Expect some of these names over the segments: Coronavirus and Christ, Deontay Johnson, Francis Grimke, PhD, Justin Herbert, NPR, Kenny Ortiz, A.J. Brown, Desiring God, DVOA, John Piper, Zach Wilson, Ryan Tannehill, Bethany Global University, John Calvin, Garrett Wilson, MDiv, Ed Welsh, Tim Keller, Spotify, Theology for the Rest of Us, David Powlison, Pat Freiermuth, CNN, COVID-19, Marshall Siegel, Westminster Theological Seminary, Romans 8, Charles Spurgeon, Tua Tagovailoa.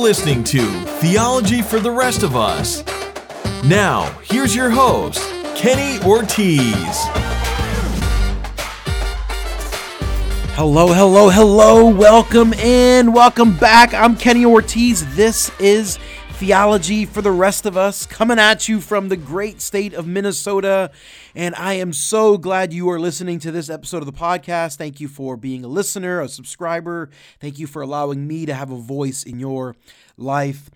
listening to Theology for the Rest of Us. Now, here's your host, Kenny Ortiz. Hello, hello, hello. Welcome in. Welcome back. I'm Kenny Ortiz. This is Theology for the Rest of Us, coming at you from the great state of Minnesota. And I am so glad you are listening to this episode of the podcast. Thank you for being a listener, a subscriber. Thank you for allowing me to have a voice in your life.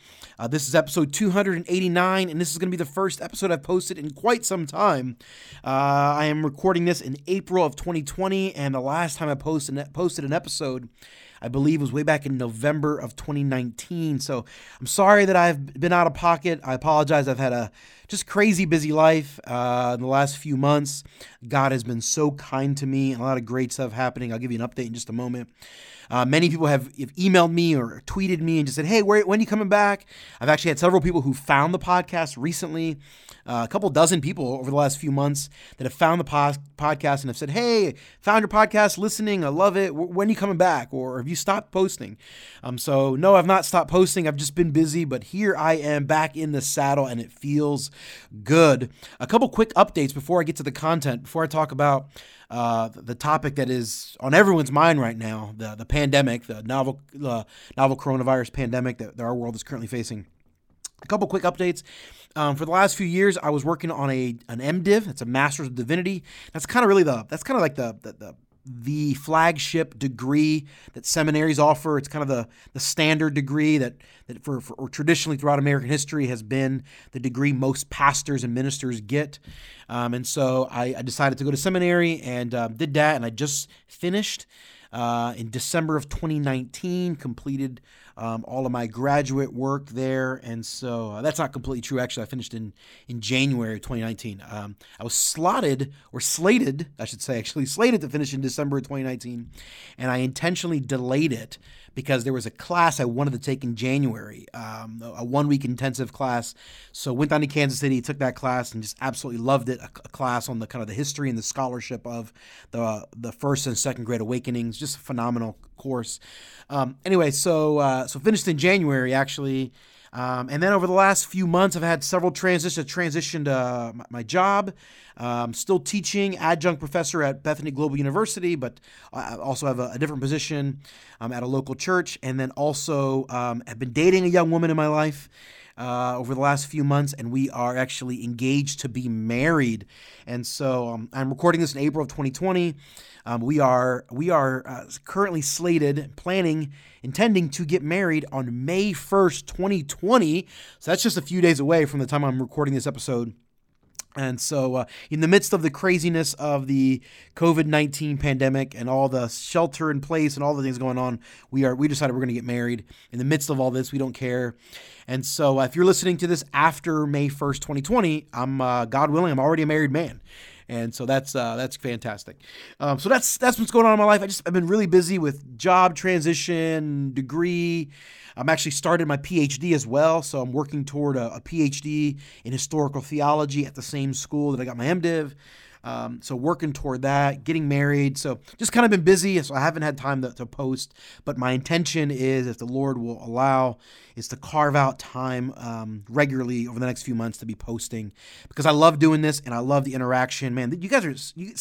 This is episode 289, and this is going to be the first episode I've posted in quite some time. I am recording this in April of 2020, and the last time I posted an episode, I believe, was way back in November of 2019. So I'm sorry that I've been out of pocket. I apologize. I've had a just crazy busy life in the last few months. God has been so kind to me, and a lot of great stuff happening. I'll give you an update in just a moment. Many people have emailed me or tweeted me and just said, hey, when are you coming back? I've actually had several people who found the podcast recently, a couple dozen people over the last few months that have found the podcast and have said, hey, found your podcast, listening, I love it. When are you coming back? Or have you stopped posting? So no, I've not stopped posting. I've just been busy, but here I am back in the saddle, and it feels good. A couple quick updates before I get to the content, before I talk about the topic that is on everyone's mind right now, the pandemic, the novel coronavirus pandemic that our world is currently facing. A couple quick updates. For the last few years, I was working on an MDiv. It's a Master's of Divinity. That's kind of really the flagship degree that seminaries offer. It's kind of the standard degree that for traditionally throughout American history has been the degree most pastors and ministers get. And so I decided to go to seminary and did that, and I just finished in December of 2019, completed all of my graduate work there. And so that's not completely true. Actually, I finished in January of 2019. I was slated to finish in December of 2019. And I intentionally delayed it because there was a class I wanted to take in January, a one-week intensive class. So went down to Kansas City, took that class, and just absolutely loved it, a class on the kind of the history and the scholarship of the first and second great awakenings. Just a phenomenal course. Anyway, so finished in January, actually. And then over the last few months, I've had several transitions. I transitioned my job, still teaching, adjunct professor at Bethany Global University, but I also have a different position at a local church. And then also I've been dating a young woman in my life over the last few months, and we are actually engaged to be married. And so I'm recording this in April of 2020. We are currently intending to get married on May 1st, 2020. So that's just a few days away from the time I'm recording this episode. And so in the midst of the craziness of the COVID-19 pandemic and all the shelter in place and all the things going on, we decided we're going to get married. In the midst of all this, we don't care. And so if you're listening to this after May 1st, 2020, I'm God willing, I'm already a married man. And so that's fantastic. So that's what's going on in my life. I've been really busy with job transition, degree. I'm actually started my PhD as well. So I'm working toward a PhD in historical theology at the same school that I got my MDiv. So working toward that, getting married. So just kind of been busy. So I haven't had time to post, but my intention is, if the Lord will allow, is to carve out time regularly over the next few months to be posting, because I love doing this and I love the interaction. Man, some of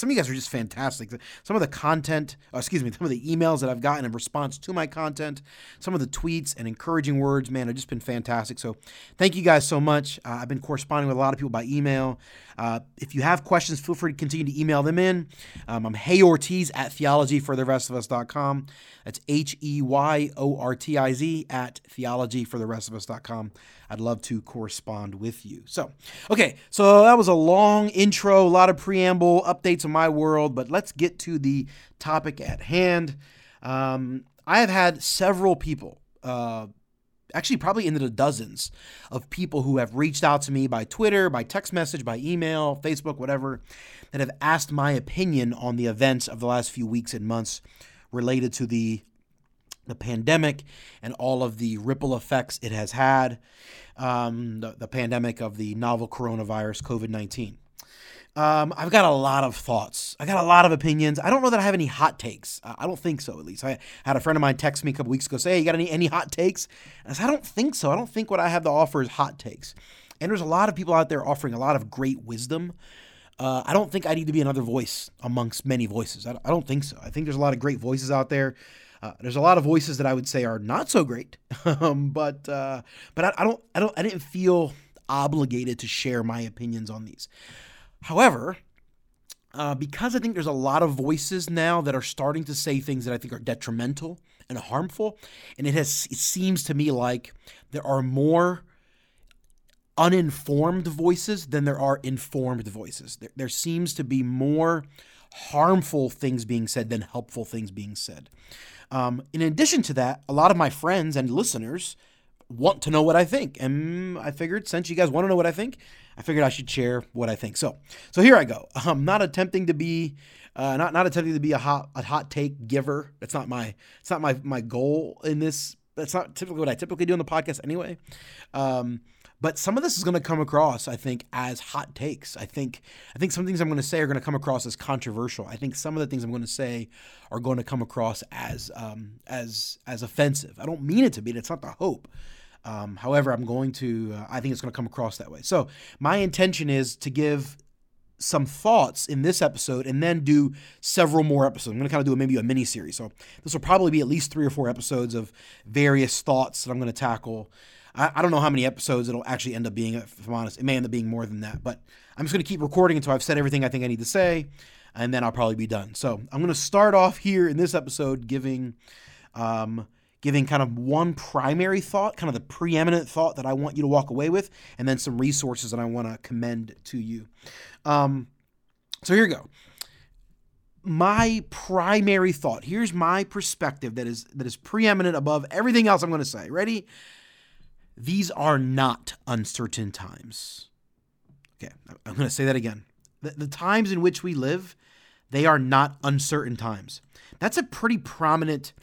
you guys are just fantastic. Some of the content, some of the emails that I've gotten in response to my content, some of the tweets and encouraging words, man, have just been fantastic. So thank you guys so much. I've been corresponding with a lot of people by email. If you have questions, feel free to continue to email them in. I'm heyortiz at theologyfortherestofus.com. That's HEYORTIZ at theologyfortherestofus.com. I'd love to correspond with you. So, okay, so that was a long intro, a lot of preamble, updates on my world, but let's get to the topic at hand. I have had several people, actually probably into the dozens of people who have reached out to me by Twitter, by text message, by email, Facebook, whatever, that have asked my opinion on the events of the last few weeks and months related to the pandemic and all of the ripple effects it has had, the pandemic of the novel coronavirus, COVID-19. I've got a lot of thoughts. I got a lot of opinions. I don't know that I have any hot takes. I don't think so, at least. I had a friend of mine text me a couple weeks ago, say, hey, you got any hot takes? And I said, I don't think so. I don't think what I have to offer is hot takes. And there's a lot of people out there offering a lot of great wisdom. I don't think I need to be another voice amongst many voices. I don't think so. I think there's a lot of great voices out there. There's a lot of voices that I would say are not so great, but I didn't feel obligated to share my opinions on these. However, because I think there's a lot of voices now that are starting to say things that I think are detrimental and harmful, and it seems to me like there are more uninformed voices than there are informed voices. There seems to be more harmful things being said than helpful things being said. In addition to that, a lot of my friends and listeners want to know what I think. And I figured, since you guys want to know what I think, I figured I should share what I think. So here I go. I'm not attempting to be a hot take giver. That's not my goal in this. That's not typically what I typically do on the podcast anyway. But some of this is going to come across, I think, as hot takes. I think some things I'm going to say are going to come across as controversial. I think some of the things I'm going to say are going to come across as offensive. I don't mean it to be. That's not the hope. However, I think it's going to come across that way. So my intention is to give some thoughts in this episode and then do several more episodes. I'm going to kind of do maybe a mini series. So this will probably be at least 3 or 4 episodes of various thoughts that I'm going to tackle. I don't know how many episodes it'll actually end up being, if I'm honest. It may end up being more than that, but I'm just going to keep recording until I've said everything I think I need to say, and then I'll probably be done. So I'm going to start off here in this episode giving kind of one primary thought, kind of the preeminent thought that I want you to walk away with, and then some resources that I want to commend to you. So here we go. My primary thought, here's my perspective that is preeminent above everything else I'm going to say. Ready? These are not uncertain times. Okay, I'm going to say that again. The times in which we live, they are not uncertain times. That's a pretty prominent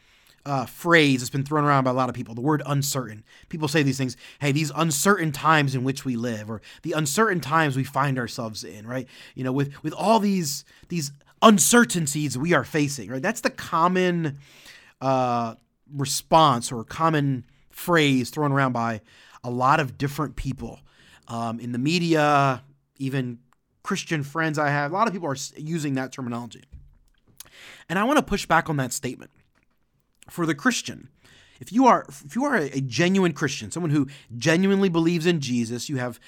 phrase that's been thrown around by a lot of people, the word uncertain. People say these things, hey, these uncertain times in which we live, or the uncertain times we find ourselves in, right? You know, with all these uncertainties we are facing, right? That's the common response or common phrase thrown around by a lot of different people in the media, even Christian friends I have. A lot of people are using that terminology. And I want to push back on that statement. For the Christian, if you are a genuine Christian, someone who genuinely believes in Jesus, you have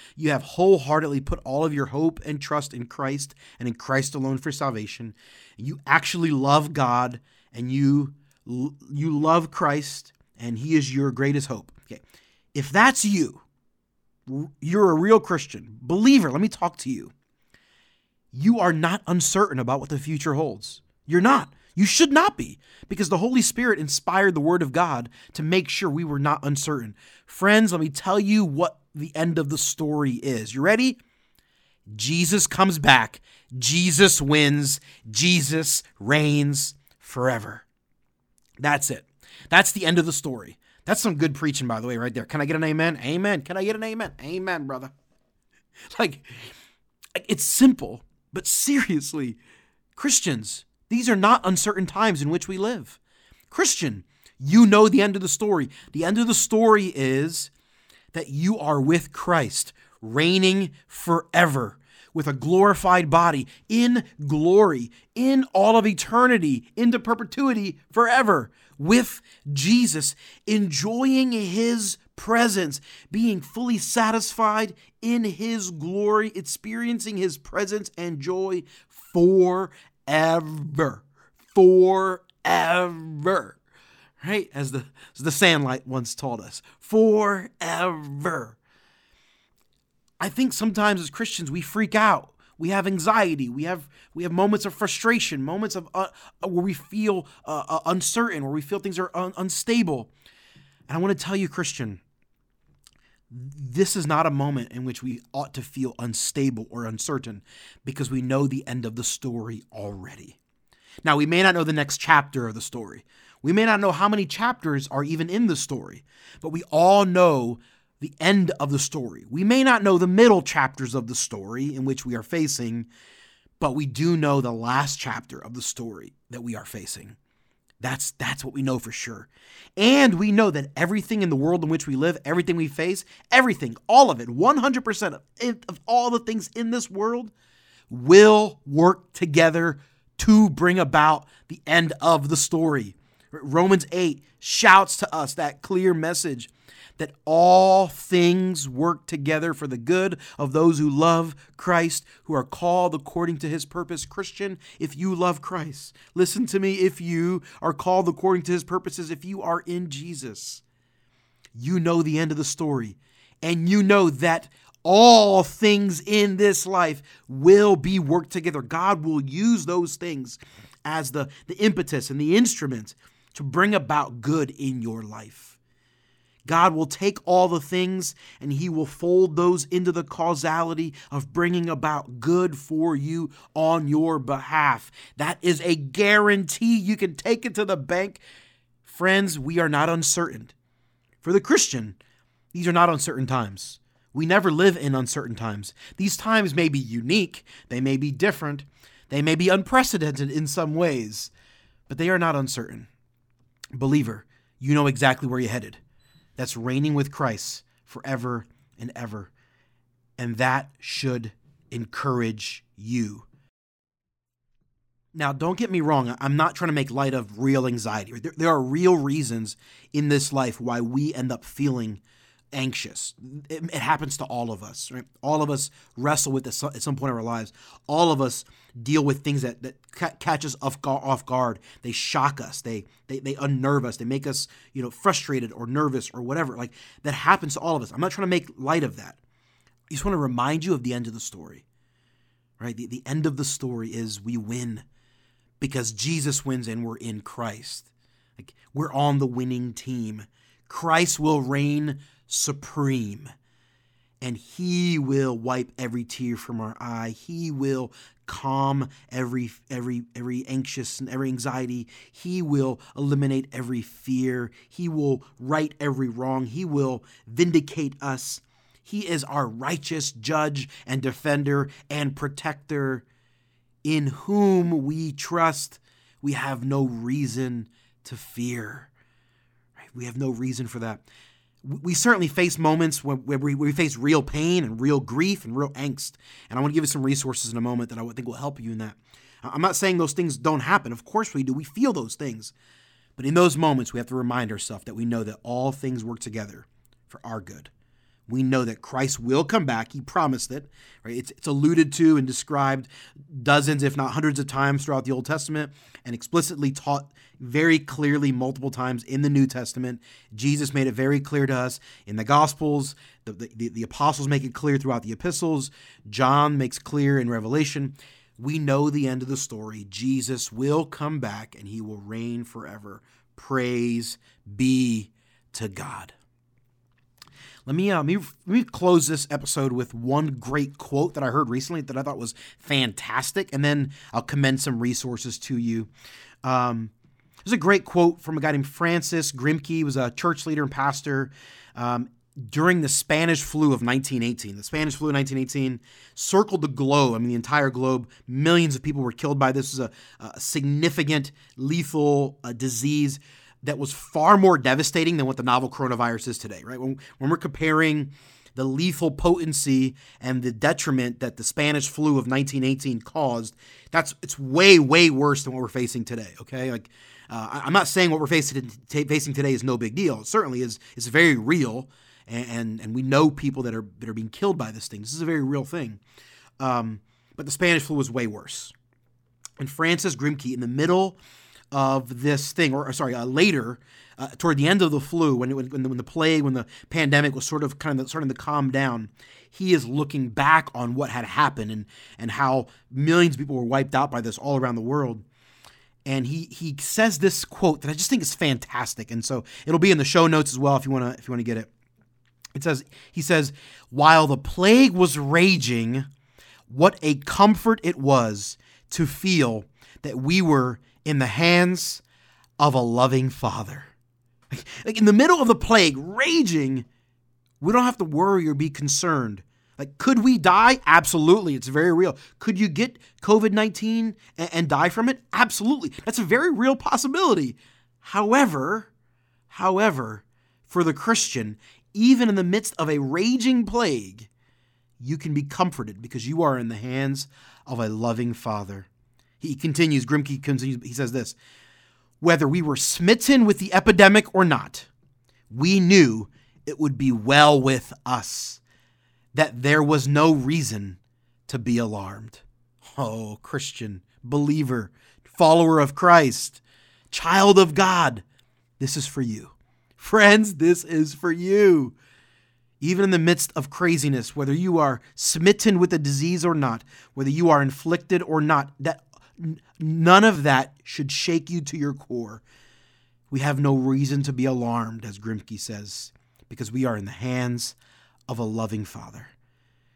wholeheartedly put all of your hope and trust in Christ and in Christ alone for salvation, you actually love God and you love Christ, and he is your greatest hope. Okay. If that's you, you're a real Christian. Believer, let me talk to you. You are not uncertain about what the future holds. You're not. You should not be, because the Holy Spirit inspired the Word of God to make sure we were not uncertain. Friends, let me tell you what the end of the story is. You ready? Jesus comes back. Jesus wins. Jesus reigns forever. That's it. That's the end of the story. That's some good preaching, by the way, right there. Can I get an amen? Amen. Can I get an amen? Amen, brother. Like, it's simple, but seriously, Christians, these are not uncertain times in which we live. Christian, you know the end of the story. The end of the story is that you are with Christ, reigning forever with a glorified body in glory, in all of eternity, into perpetuity, forever, with Jesus, enjoying his presence, being fully satisfied in his glory, experiencing his presence and joy forever. Forever, right? As the Sandlight once taught us, forever. I think sometimes as Christians, we freak out. We have anxiety. We have moments of frustration, moments of where we feel uncertain, where we feel things are unstable. And I want to tell you, Christian, this is not a moment in which we ought to feel unstable or uncertain, because we know the end of the story already. Now, we may not know the next chapter of the story. We may not know how many chapters are even in the story, but we all know the end of the story. We may not know the middle chapters of the story in which we are facing, but we do know the last chapter of the story that we are facing. That's what we know for sure. And we know that everything in the world in which we live, everything we face, everything, all of it, 100% of all the things in this world will work together to bring about the end of the story. Romans 8 shouts to us that clear message that all things work together for the good of those who love Christ, who are called according to his purpose. Christian, if you love Christ, listen to me, if you are called according to his purposes, if you are in Jesus, you know the end of the story, and you know that all things in this life will be worked together. God will use those things as the impetus and the instrument to bring about good in your life. God will take all the things and he will fold those into the causality of bringing about good for you on your behalf. That is a guarantee. You can take it to the bank. Friends, we are not uncertain. For the Christian, these are not uncertain times. We never live in uncertain times. These times may be unique. They may be different. They may be unprecedented in some ways, but they are not uncertain. Believer, you know exactly where you're headed. That's reigning with Christ forever and ever. And that should encourage you. Now, don't get me wrong. I'm not trying to make light of real anxiety. There are real reasons in this life why we end up feeling anxious. It happens to all of us, right? All of us wrestle with this at some point in our lives. All of us deal with things that catch us off guard. They shock us. They unnerve us. They make us, frustrated or nervous or whatever. Like, that happens to all of us. I'm not trying to make light of that. I just want to remind you of the end of the story, right? The end of the story is we win because Jesus wins and we're in Christ. Like, we're on the winning team. Christ will reign supreme, and he will wipe every tear from our eye. He will calm every anxious and every anxiety. He will eliminate every fear. He will right every wrong. He will vindicate us. He is our righteous judge and defender and protector, in whom we trust. We have no reason to fear. Right? We have no reason for that. We certainly face moments where we face real pain and real grief and real angst. And I want to give you some resources in a moment that I think will help you in that. I'm not saying those things don't happen. Of course we do. We feel those things. But in those moments, we have to remind ourselves that we know that all things work together for our good. We know that Christ will come back. He promised it. Right? It's alluded to and described dozens, if not hundreds of times throughout the Old Testament, and explicitly taught very clearly multiple times in the New Testament. Jesus made it very clear to us in the Gospels. The apostles make it clear throughout the epistles. John makes clear in Revelation. We know the end of the story. Jesus will come back and he will reign forever. Praise be to God. Let me close this episode with one great quote that I heard recently that I thought was fantastic, and then I'll commend some resources to you. There's a great quote from a guy named Francis Grimke. He was a church leader and pastor during the Spanish flu of 1918. The Spanish flu of 1918 circled the globe. I mean, the entire globe. Millions of people were killed by this. This was a significant, lethal disease that was far more devastating than what the novel coronavirus is today, right? When we're comparing the lethal potency and the detriment that the Spanish flu of 1918 caused, it's way, way worse than what we're facing today, okay? Like, I'm not saying what we're facing today is no big deal. It certainly is. It's very real, and we know people that are being killed by this thing. This is a very real thing. But the Spanish flu was way worse. And Francis Grimke, in the middle of this thing, later, toward the end of the flu, when the pandemic was sort of kind of starting to calm down, he is looking back on what had happened and how millions of people were wiped out by this all around the world. And he says this quote that I just think is fantastic, and so it'll be in the show notes as well if you want to get it. He says, "While the plague was raging, what a comfort it was to feel that we were in the hands of a loving Father." Like, in the middle of the plague raging, We don't have to worry or be concerned. Like, could we die? Absolutely. It's very real. Could you get COVID-19 and die from it? Absolutely. That's a very real possibility. However, for the Christian, even in the midst of a raging plague, you can be comforted because you are in the hands of a loving Father. Grimke continues, he says this, whether we were smitten with the epidemic or not, we knew it would be well with us, that there was no reason to be alarmed. Oh, Christian, believer, follower of Christ, child of God, this is for you. Friends, this is for you. Even in the midst of craziness, whether you are smitten with a disease or not, whether you are inflicted or not, that none of that should shake you to your core. We have no reason to be alarmed, as Grimke says, because we are in the hands of a loving Father.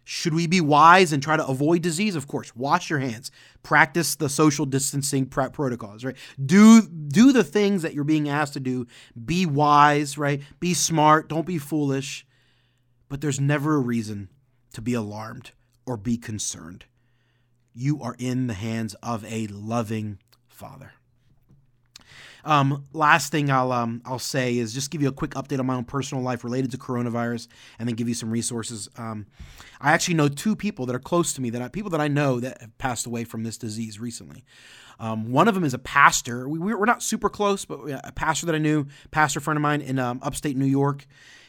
Should we be wise and try to avoid disease? Of course, wash your hands, practice the social distancing protocols, right? Do the things that you're being asked to do. Be wise, right? Be smart. Don't be foolish. But there's never a reason to be alarmed or be concerned. You are in the hands of a loving Father. Last thing I'll say is just give you a quick update on my own personal life related to coronavirus, and then give you some resources. I actually know two people that are close to me, people that I know that have passed away from this disease recently. One of them is a pastor. We're not super close, but a pastor that I knew, pastor friend of mine in upstate New York,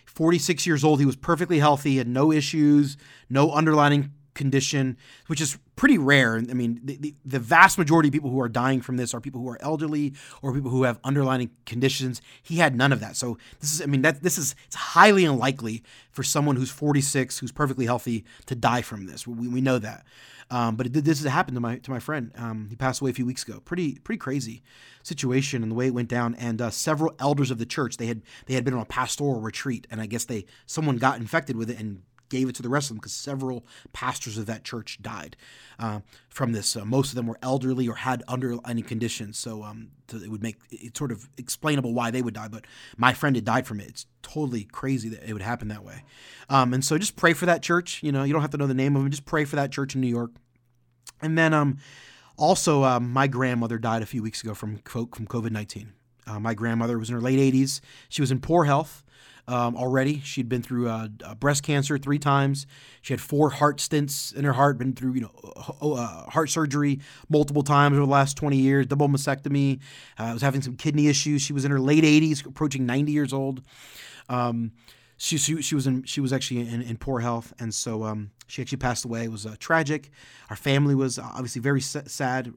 46 years old. He was perfectly healthy, had no issues, no underlying condition, which is pretty rare. I mean, the vast majority of people who are dying from this are people who are elderly or people who have underlying conditions. He had none of that. So it's highly unlikely for someone who's 46, who's perfectly healthy, to die from this. We know that. But this happened to my friend. He passed away a few weeks ago. Pretty crazy situation and the way it went down. And several elders of the church, they had been on a pastoral retreat, and I guess someone got infected with it and gave it to the rest of them, because several pastors of that church died from this. Most of them were elderly or had underlying conditions, so it would make it sort of explainable why they would die. But my friend had died from it. It's totally crazy that it would happen that way. And so just pray for that church. You know, you don't have to know the name of them. Just pray for that church in New York. And then also my grandmother died a few weeks ago from COVID-19. My grandmother was in her late 80s. She was in poor health. Already. She'd been through breast cancer 3 times. She had 4 heart stents in her heart, been through heart surgery multiple times over the last 20 years, double mastectomy, was having some kidney issues. She was in her late 80s, approaching 90 years old. She was actually in poor health, and so she actually passed away. It was tragic. Our family was obviously very sad,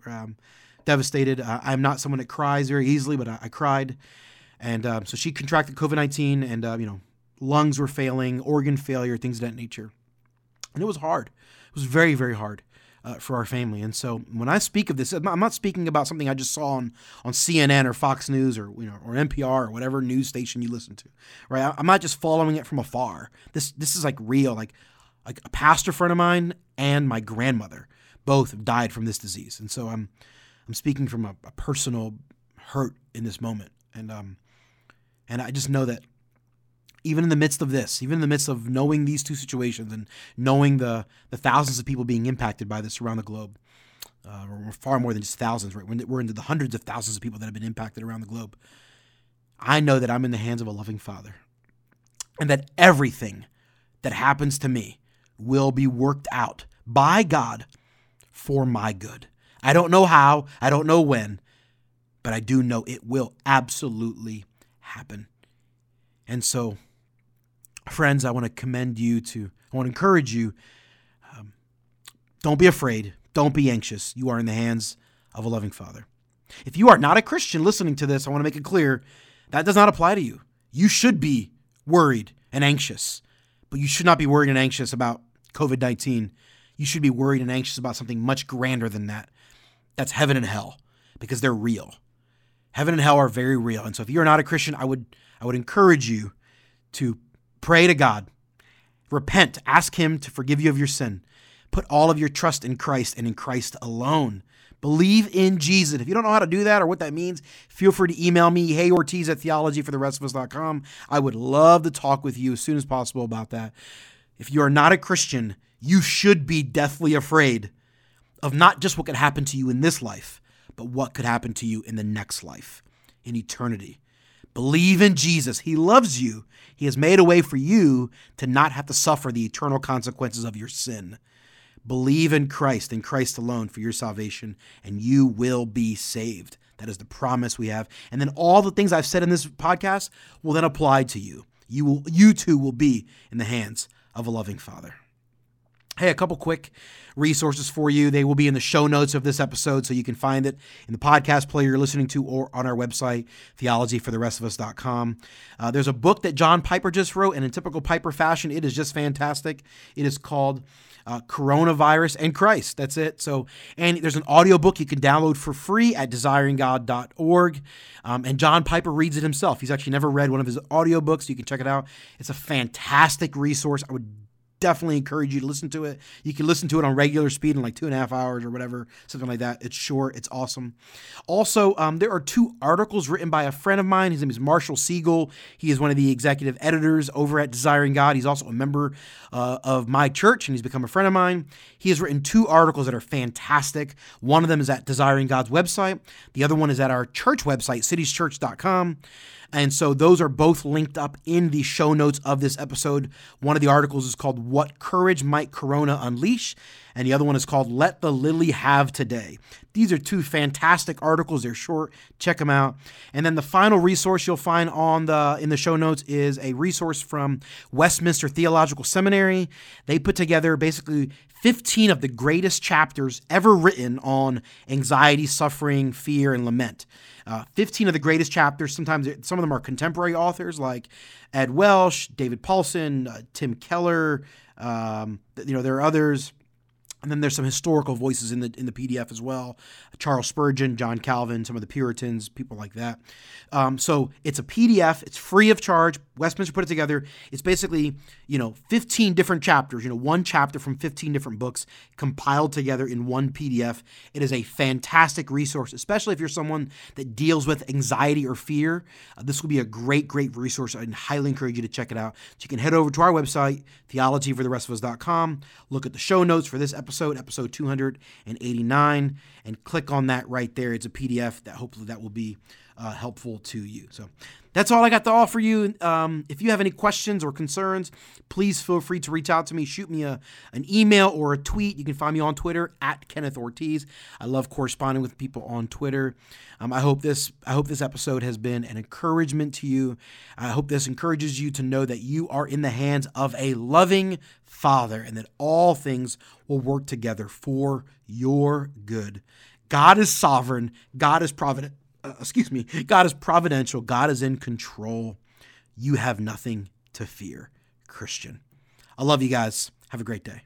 devastated. I'm not someone that cries very easily, but I cried. And so she contracted COVID-19 and, lungs were failing, organ failure, things of that nature. And it was hard. It was very, very hard for our family. And so when I speak of this, I'm not speaking about something I just saw on CNN or Fox News or NPR or whatever news station you listen to, right? I'm not just following it from afar. This is like real, like a pastor friend of mine and my grandmother both died from this disease. And so I'm speaking from a personal hurt in this moment. And I just know that even in the midst of this, even in the midst of knowing these two situations and knowing the thousands of people being impacted by this around the globe, far more than just thousands, right? We're into the hundreds of thousands of people that have been impacted around the globe. I know that I'm in the hands of a loving Father, and that everything that happens to me will be worked out by God for my good. I don't know how, I don't know when, but I do know it will absolutely happen. And so, friends, I want to encourage you, don't be afraid, don't be anxious. You are in the hands of a loving Father. If you are not a Christian listening to this, I want to make it clear, that does not apply to you. You should be worried and anxious, but you should not be worried and anxious about COVID-19. You should be worried and anxious about something much grander than that. That's heaven and hell, because they're real. Heaven and hell are very real. And so if you're not a Christian, I would encourage you to pray to God, repent, ask him to forgive you of your sin, put all of your trust in Christ and in Christ alone. Believe in Jesus. If you don't know how to do that or what that means, feel free to email me, heyortiz@theologyfortherestofus.com. I would love to talk with you as soon as possible about that. If you are not a Christian, you should be deathly afraid of not just what could happen to you in this life, but what could happen to you in the next life, in eternity. Believe in Jesus. He loves you. He has made a way for you to not have to suffer the eternal consequences of your sin. Believe in Christ alone for your salvation, and you will be saved. That is the promise we have. And then all the things I've said in this podcast will then apply to you. You too will be in the hands of a loving Father. Hey, a couple quick resources for you. They will be in the show notes of this episode, so you can find it in the podcast player you're listening to or on our website, theologyfortherestofus.com. There's a book that John Piper just wrote, and in typical Piper fashion, it is just fantastic. It is called Coronavirus and Christ. That's it. So, and there's an audiobook you can download for free at desiringgod.org. And John Piper reads it himself. He's actually never read one of his audiobooks. You can check it out. It's a fantastic resource. I would definitely encourage you to listen to it. You can listen to it on regular speed in like 2.5 hours or whatever, something like that. It's short. It's awesome. Also, there are two articles written by a friend of mine. His name is Marshall Siegel. He is one of the executive editors over at Desiring God. He's also a member of my church, and he's become a friend of mine. He has written two articles that are fantastic. One of them is at Desiring God's website. The other one is at our church website, citieschurch.com. And so those are both linked up in the show notes of this episode. One of the articles is called What Courage Might Corona Unleash? And the other one is called Let the Lily Have Today. These are two fantastic articles. They're short. Check them out. And then the final resource you'll find in the show notes is a resource from Westminster Theological Seminary. They put together basically 15 of the greatest chapters ever written on anxiety, suffering, fear, and lament. 15 of the greatest chapters. Some of them are contemporary authors like Ed Welsh, David Powlison, Tim Keller. There are others. And then there's some historical voices in the PDF as well. Charles Spurgeon, John Calvin, some of the Puritans, people like that. So it's a PDF. It's free of charge. Westminster put it together. It's basically, 15 different chapters, one chapter from 15 different books compiled together in one PDF. It is a fantastic resource, especially if you're someone that deals with anxiety or fear. This will be a great, great resource. I highly encourage you to check it out. So you can head over to our website, theologyfortherestofus.com, look at the show notes for this episode 289, and click on that right there. It's a PDF that hopefully that will be helpful to you. So that's all I got to offer you. If you have any questions or concerns, please feel free to reach out to me. Shoot me an email or a tweet. You can find me on Twitter at Kenneth Ortiz. I love corresponding with people on Twitter. I hope this episode has been an encouragement to you. I hope this encourages you to know that you are in the hands of a loving Father and that all things will work together for your good. God is sovereign. God is provident. God is providential. God is in control. You have nothing to fear, Christian. I love you guys. Have a great day.